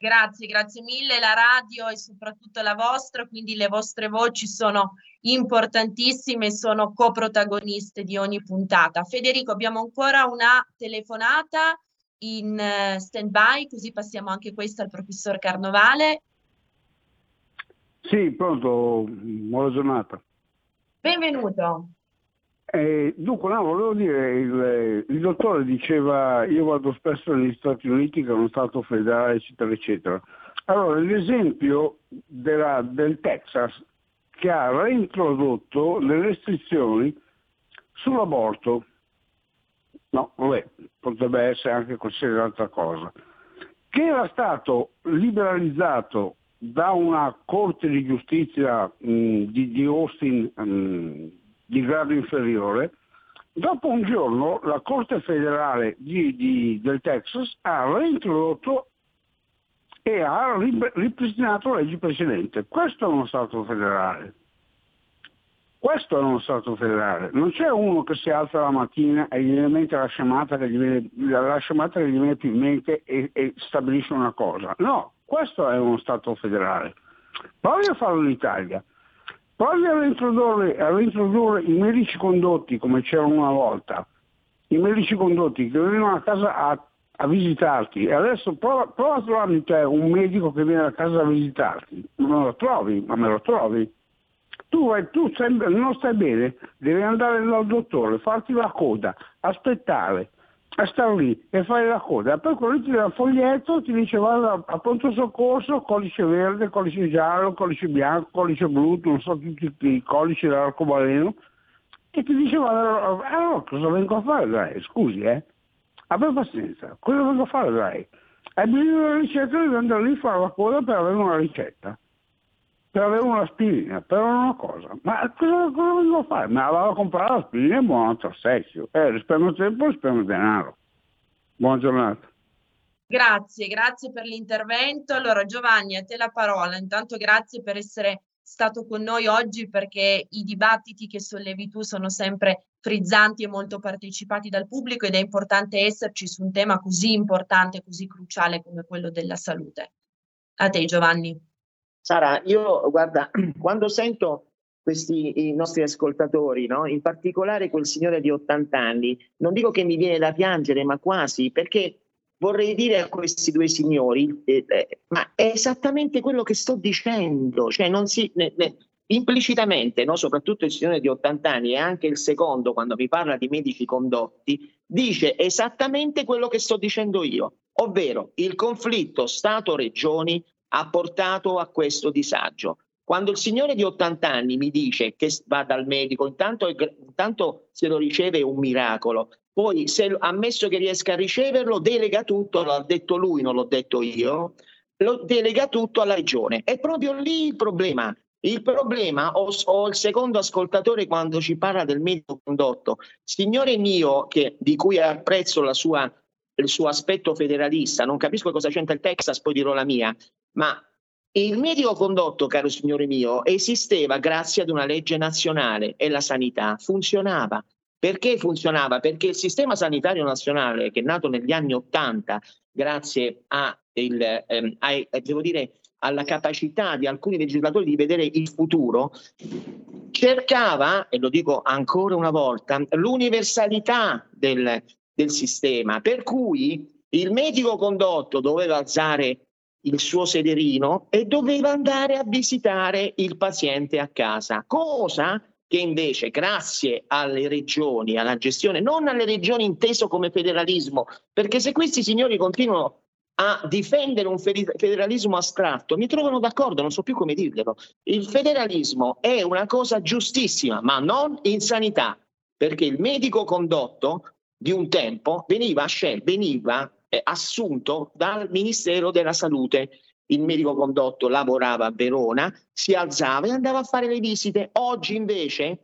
Grazie, grazie mille, la radio e soprattutto la vostra, quindi le vostre voci sono importantissime, sono coprotagoniste di ogni puntata. Federico, abbiamo ancora una telefonata in stand-by, così passiamo anche questa al professor Carnovale. Sì, pronto, buona giornata. Benvenuto. Eh, dunque, no, volevo dire, il, il dottore diceva, io vado spesso negli Stati Uniti che è uno Stato federale, eccetera, eccetera. Allora, l'esempio della, del Texas, che ha reintrodotto le restrizioni sull'aborto, no, vabbè, potrebbe essere anche considerata cosa, che era stato liberalizzato da una corte di giustizia mh, di, di Austin, mh, di grado inferiore, dopo un giorno la Corte federale di, di, del Texas ha reintrodotto e ha ripristinato la legge precedente. Questo è uno Stato federale. Questo è uno Stato federale. Non c'è uno che si alza la mattina e gli viene in mente la sciamata che gli viene, la sciamata che gli viene più in mente e, e stabilisce una cosa. No, questo è uno Stato federale. Provi a farlo in Italia. Provi a reintrodurre, a reintrodurre i medici condotti, come c'erano una volta, i medici condotti che venivano a casa a, a visitarti, e adesso prova, prova a trovarmi te un medico che viene a casa a visitarti, non lo trovi, ma me lo trovi. Tu, vai, tu stai, non stai bene, devi andare dal dottore, farti la coda, aspettare, a stare lì e fare la coda, poi quello ti dà il foglietto, ti dice vada a pronto soccorso, codice verde, codice giallo, codice bianco, codice blu, non so tutti i codici dell'arcobaleno, e ti dice vada, allora cosa vengo a fare dai, scusi eh, abbi pazienza, cosa vengo a fare dai, hai bisogno della ricetta, devi andare lì a fare la coda per avere una ricetta, per avere un'aspirina, per una cosa, ma cosa, cosa volevo fare? Ma vado a comprare l'aspirina e buono trasseggio, eh, risparmio tempo e risparmio denaro. Buona giornata. Grazie, grazie per l'intervento. Allora Giovanni, a te la parola, intanto grazie per essere stato con noi oggi perché i dibattiti che sollevi tu sono sempre frizzanti e molto partecipati dal pubblico ed è importante esserci su un tema così importante, così cruciale come quello della salute. A te Giovanni. Sara, io guarda, quando sento questi i nostri ascoltatori, no? In particolare quel signore di ottanta anni, non dico che mi viene da piangere, ma quasi, perché vorrei dire a questi due signori, eh, eh, ma è esattamente quello che sto dicendo, cioè non si, ne, ne, implicitamente, no? Soprattutto il signore di ottanta anni e anche il secondo, quando mi parla di medici condotti, dice esattamente quello che sto dicendo io, ovvero il conflitto Stato-Regioni ha portato a questo disagio. Quando il signore di ottanta anni mi dice che va dal medico, intanto, intanto se lo riceve è un miracolo, Poi, se, ammesso che riesca a riceverlo, delega tutto, l'ha detto lui, non l'ho detto io, lo delega tutto alla regione. È proprio lì il problema. Il problema, ho, ho il secondo ascoltatore quando ci parla del medico condotto. Signore mio, che, di cui apprezzo la sua, il suo aspetto federalista, non capisco cosa c'entra il Texas, poi dirò la mia, ma il medico condotto, caro signore mio, esisteva grazie ad una legge nazionale e la sanità funzionava. Perché funzionava? Perché il sistema sanitario nazionale, che è nato negli anni Ottanta, grazie a il, ehm, ai, devo dire, alla capacità di alcuni legislatori di vedere il futuro, cercava, e lo dico ancora una volta, l'universalità del, del sistema. Per cui il medico condotto doveva alzare il suo sederino e doveva andare a visitare il paziente a casa. Cosa che invece, grazie alle regioni, alla gestione, non alle regioni inteso come federalismo, perché se questi signori continuano a difendere un federalismo astratto, mi trovano d'accordo, non so più come dirglielo. Il federalismo è una cosa giustissima, ma non in sanità, perché il medico condotto di un tempo veniva, scel- veniva eh, assunto dal Ministero della Salute. Il medico condotto lavorava a Verona, si alzava e andava a fare le visite. Oggi invece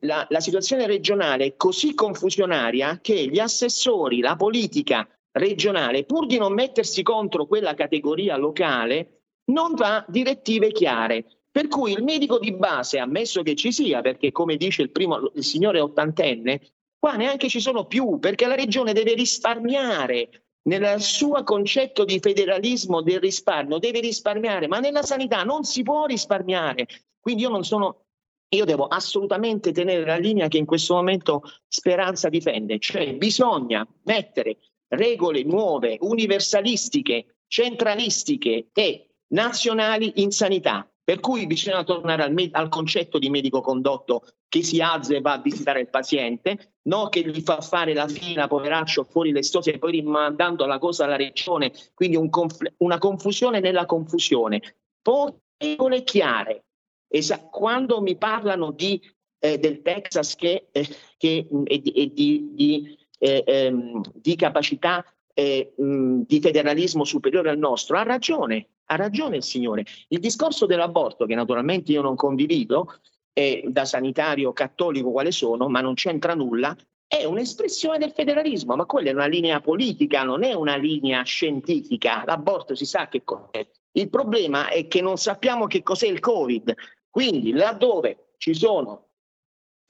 la, la situazione regionale è così confusionaria che gli assessori, la politica regionale, pur di non mettersi contro quella categoria locale, non dà direttive chiare. Per cui il medico di base, ammesso che ci sia, perché come dice il, primo, il signore ottantenne, qua neanche ci sono più, perché la regione deve risparmiare. Nel suo concetto di federalismo del risparmio deve risparmiare, ma nella sanità non si può risparmiare. Quindi io non sono, io devo assolutamente tenere la linea che in questo momento Speranza difende, cioè bisogna mettere regole nuove, universalistiche, centralistiche e nazionali in sanità. Per cui bisogna tornare al, me- al concetto di medico condotto che si alza e va a visitare il paziente, no che gli fa fare la fila, poveraccio, fuori le storie e poi rimandando la cosa alla regione, quindi un conf- una confusione nella confusione. Poi regole chiare. Esa- quando mi parlano di, eh, del Texas che, eh, che, e di, e di, di, eh, ehm, di capacità eh, mh, di federalismo superiore al nostro, ha ragione. Ha ragione il signore. Il discorso dell'aborto, che naturalmente io non condivido, eh, da sanitario cattolico quale sono, ma non c'entra nulla, è un'espressione del federalismo, ma quella è una linea politica, non è una linea scientifica. L'aborto si sa che cos'è. Il problema è che non sappiamo che cos'è il Covid. Quindi laddove ci sono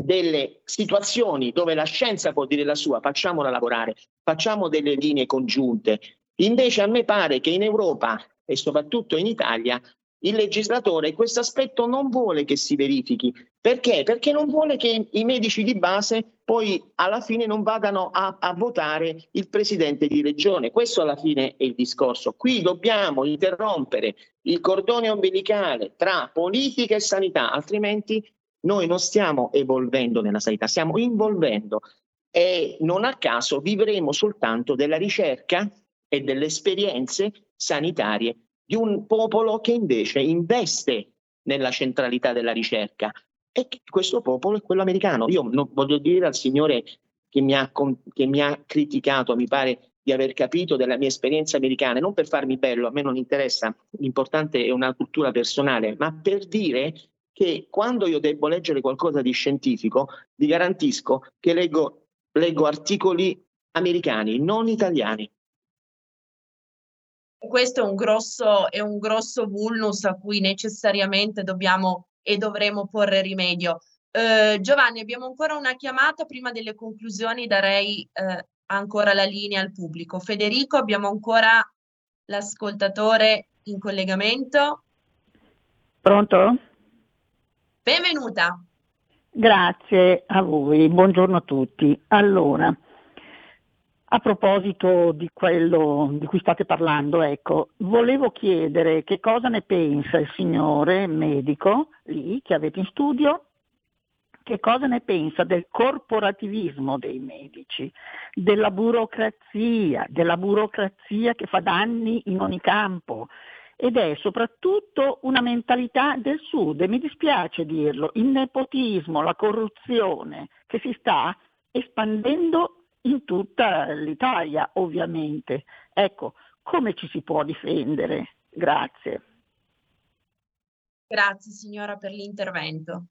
delle situazioni dove la scienza può dire la sua, facciamola lavorare, facciamo delle linee congiunte. Invece a me pare che in Europa e soprattutto in Italia il legislatore questo aspetto non vuole che si verifichi. Perché? Perché non vuole che i medici di base poi alla fine non vadano a, a votare il presidente di regione. Questo alla fine è il discorso. Qui dobbiamo interrompere il cordone ombelicale tra politica e sanità, altrimenti noi non stiamo evolvendo nella sanità, stiamo involvendo, e non a caso vivremo soltanto della ricerca e delle esperienze sanitarie di un popolo che invece investe nella centralità della ricerca, e questo popolo è quello americano. Io non voglio dire al signore che mi ha, che mi ha criticato, mi pare di aver capito della mia esperienza americana, non per farmi bello, a me non interessa, l'importante è una cultura personale, ma per dire che quando io devo leggere qualcosa di scientifico vi garantisco che leggo, leggo articoli americani, non italiani. Questo è un grosso, è un grosso vulnus a cui necessariamente dobbiamo e dovremo porre rimedio. Eh, Giovanni, abbiamo ancora una chiamata, prima delle conclusioni darei eh, ancora la linea al pubblico. Federico, abbiamo ancora l'ascoltatore in collegamento. Pronto? Benvenuta. Grazie a voi, buongiorno a tutti. Allora, a proposito di quello di cui state parlando, ecco, volevo chiedere che cosa ne pensa il signore medico lì che avete in studio, che cosa ne pensa del corporativismo dei medici, della burocrazia, della burocrazia che fa danni in ogni campo, ed è soprattutto una mentalità del Sud, e mi dispiace dirlo, il nepotismo, la corruzione che si sta espandendo in tutta l'Italia, ovviamente. Ecco, come ci si può difendere? Grazie. Grazie signora per l'intervento.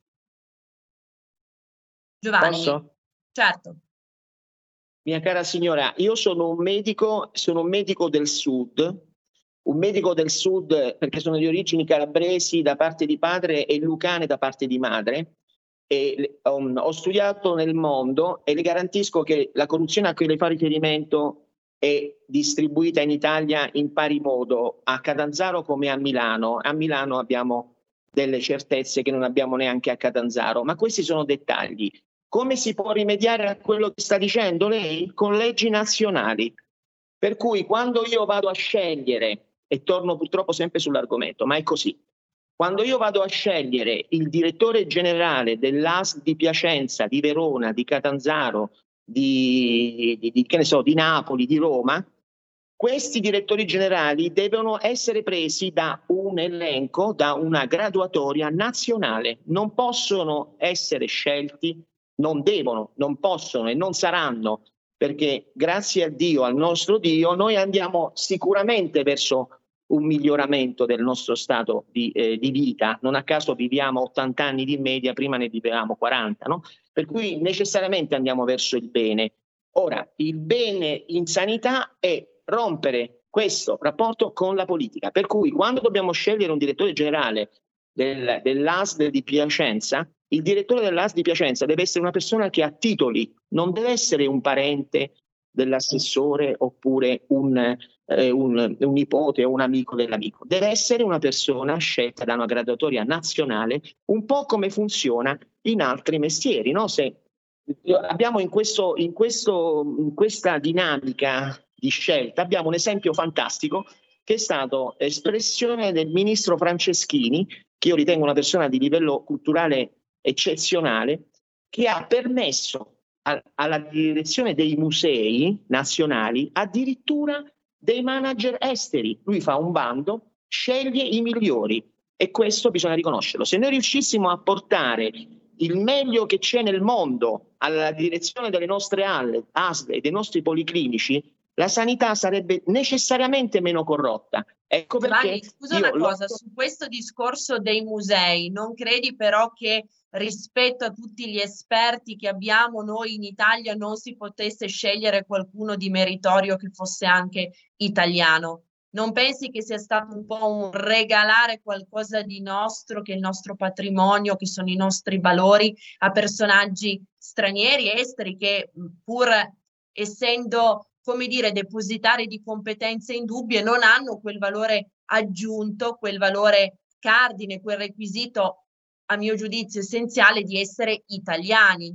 Giovanni? Posso? Certo. Mia cara signora, io sono un medico, sono un medico del sud, un medico del sud perché sono di origini calabresi da parte di padre e lucane da parte di madre. E um, ho studiato nel mondo e le garantisco che la corruzione a cui lei fa riferimento è distribuita in Italia in pari modo a Catanzaro come a Milano. A Milano abbiamo delle certezze che non abbiamo neanche a Catanzaro, ma questi sono dettagli. Come si può rimediare a quello che sta dicendo lei? Con leggi nazionali. Per cui quando io vado a scegliere, e torno purtroppo sempre sull'argomento, ma è così, quando io vado a scegliere il direttore generale dell'A S L di Piacenza, di Verona, di Catanzaro, di, di, di, che ne so, di Napoli, di Roma, questi direttori generali devono essere presi da un elenco, da una graduatoria nazionale. Non possono essere scelti, non devono, non possono e non saranno, perché grazie a Dio, al nostro Dio, noi andiamo sicuramente verso un miglioramento del nostro stato di, eh, di vita. Non a caso viviamo ottanta anni di media, prima ne vivevamo quaranta, no? Per cui necessariamente andiamo verso il bene. Ora, il bene in sanità è rompere questo rapporto con la politica. Per cui quando dobbiamo scegliere un direttore generale del, dell'A S D di Piacenza, il direttore dell'A S D di Piacenza deve essere una persona che ha titoli, non deve essere un parente dell'assessore oppure un, eh, un, un nipote o un amico dell'amico. Deve essere una persona scelta da una graduatoria nazionale, un po' come funziona in altri mestieri, no? Se abbiamo in, questo, in, questo, in questa dinamica di scelta, abbiamo un esempio fantastico che è stato espressione del ministro Franceschini, che io ritengo una persona di livello culturale eccezionale, che ha permesso alla direzione dei musei nazionali addirittura dei manager esteri. Lui fa un bando, sceglie i migliori, e questo bisogna riconoscerlo. Se noi riuscissimo a portare il meglio che c'è nel mondo alla direzione delle nostre A S L e dei nostri policlinici, la sanità sarebbe necessariamente meno corrotta. Ecco perché Vani, scusa una cosa, lo... su questo discorso dei musei, non credi però che rispetto a tutti gli esperti che abbiamo noi in Italia non si potesse scegliere qualcuno di meritorio che fosse anche italiano? Non pensi che sia stato un po' un regalare qualcosa di nostro, che è il nostro patrimonio, che sono i nostri valori, a personaggi stranieri, esteri, che pur essendo, come dire, depositari di competenze indubbie, non hanno quel valore aggiunto, quel valore cardine, quel requisito, a mio giudizio, essenziale di essere italiani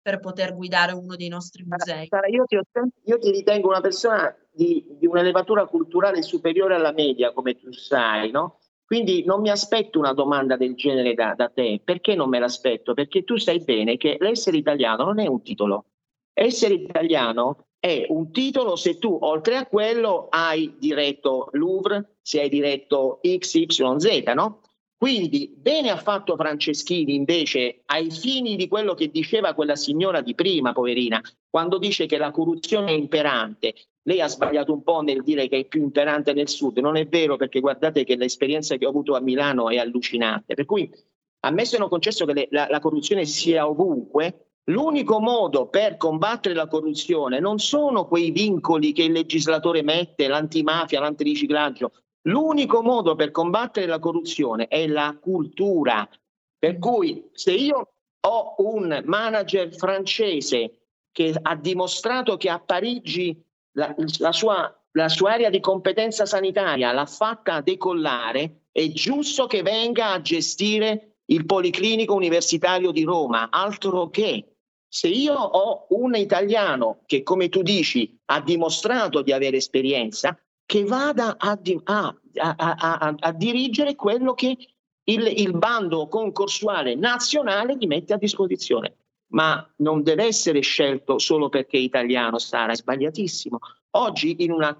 per poter guidare uno dei nostri musei. Sara, io, ti ho, io ti ritengo una persona di, di una levatura culturale superiore alla media, come tu sai, no? Quindi non mi aspetto una domanda del genere da, da te. Perché non me l'aspetto? Perché tu sai bene che l'essere italiano non è un titolo. Essere italiano è un titolo se tu, oltre a quello, hai diretto Louvre, se hai diretto X Y Z, no? Quindi bene ha fatto Franceschini, invece, ai fini di quello che diceva quella signora di prima, poverina, quando dice che la corruzione è imperante. Lei ha sbagliato un po' nel dire che è più imperante nel sud. Non è vero, perché guardate che l'esperienza che ho avuto a Milano è allucinante. Per cui, ammesso e non concesso che le, la, la corruzione sia ovunque, l'unico modo per combattere la corruzione non sono quei vincoli che il legislatore mette, l'antimafia, l'antiriciclaggio. L'unico modo per combattere la corruzione è la cultura. Per cui se io ho un manager francese che ha dimostrato che a Parigi la, la, sua, la sua area di competenza sanitaria l'ha fatta decollare, è giusto che venga a gestire il Policlinico Universitario di Roma, altro che. Se io ho un italiano che, come tu dici, ha dimostrato di avere esperienza, che vada a, a, a, a, a dirigere quello che il, il bando concorsuale nazionale gli mette a disposizione. Ma non deve essere scelto solo perché è italiano, Sara, è sbagliatissimo. Oggi, in una,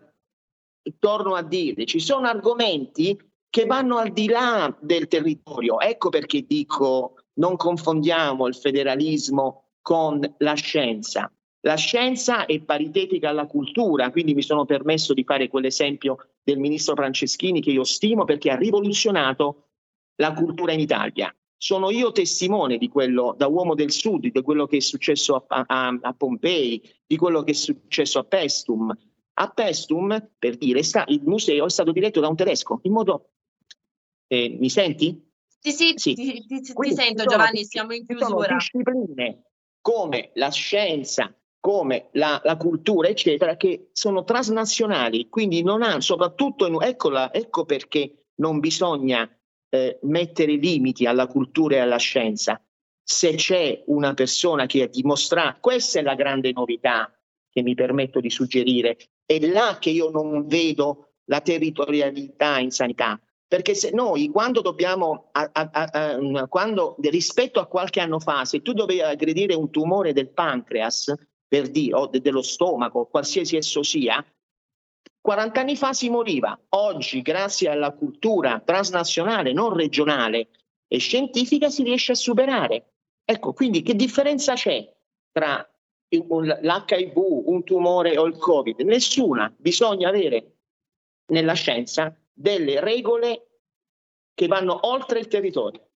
torno a dire, ci sono argomenti che vanno al di là del territorio. Ecco perché dico, non confondiamo il federalismo con la scienza. La scienza è paritetica alla cultura, quindi mi sono permesso di fare quell'esempio del ministro Franceschini che io stimo perché ha rivoluzionato la cultura in Italia. Sono io testimone di quello, da uomo del sud, di quello che è successo a, a, a Pompei, di quello che è successo a Paestum. A Paestum, per dire, sta, il museo è stato diretto da un tedesco, in modo... Eh, mi senti? Sì, sì, sì. Ti, ti, ti sento sono, Giovanni, siamo in chiusura. Discipline come la scienza, come la, la cultura, eccetera, che sono transnazionali, quindi non hanno, soprattutto, in, eccola, ecco perché non bisogna eh, mettere limiti alla cultura e alla scienza. Se c'è una persona che ha dimostrato, questa è la grande novità che mi permetto di suggerire, è là che io non vedo la territorialità in sanità, perché se noi, quando dobbiamo, a, a, a, quando, rispetto a qualche anno fa, se tu dovevi aggredire un tumore del pancreas, per dire, o dello stomaco, qualsiasi esso sia, quaranta anni fa si moriva. Oggi, grazie alla cultura transnazionale, non regionale e scientifica, si riesce a superare. Ecco, quindi che differenza c'è tra l'H I V, un tumore o il Covid? Nessuna. Bisogna avere nella scienza delle regole che vanno oltre il territorio.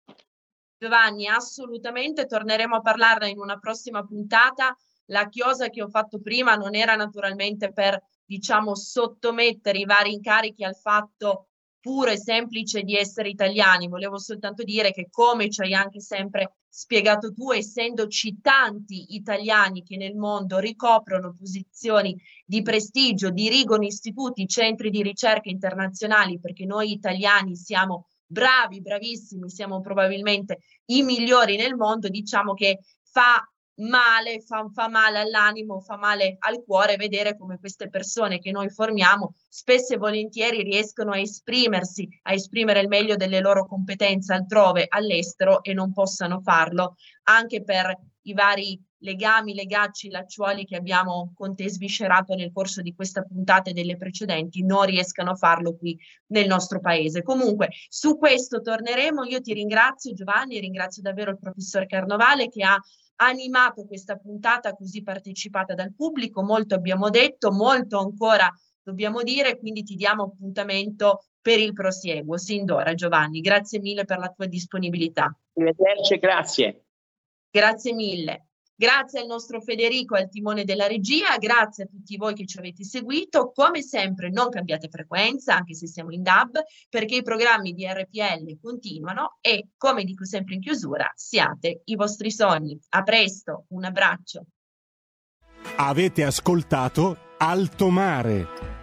Giovanni, assolutamente, torneremo a parlarne in una prossima puntata. La chiosa che ho fatto prima non era naturalmente per, diciamo, sottomettere i vari incarichi al fatto puro e semplice di essere italiani. Volevo soltanto dire che, come ci hai anche sempre spiegato tu, essendoci tanti italiani che nel mondo ricoprono posizioni di prestigio, dirigono istituti, centri di ricerca internazionali, perché noi italiani siamo bravi, bravissimi, siamo probabilmente i migliori nel mondo, diciamo che fa male, fa, fa male all'animo, fa male al cuore vedere come queste persone che noi formiamo spesso e volentieri riescono a esprimersi, a esprimere il meglio delle loro competenze altrove, all'estero, e non possano farlo anche per i vari legami, legacci, lacciuoli che abbiamo con te sviscerato nel corso di questa puntata e delle precedenti, non riescano a farlo qui nel nostro paese. Comunque, su questo torneremo. Io ti ringrazio, Giovanni, ringrazio davvero il professor Carnovale che ha animato questa puntata così partecipata dal pubblico. Molto abbiamo detto, molto ancora dobbiamo dire, quindi ti diamo appuntamento per il prosieguo. Sin d'ora, Giovanni, grazie mille per la tua disponibilità. Grazie, grazie. Grazie mille. Grazie al nostro Federico al timone della regia, grazie a tutti voi che ci avete seguito. Come sempre non cambiate frequenza, anche se siamo in D A B, perché i programmi di R P L continuano e, come dico sempre in chiusura, siate i vostri sogni. A presto, un abbraccio. Avete ascoltato Alto Mare.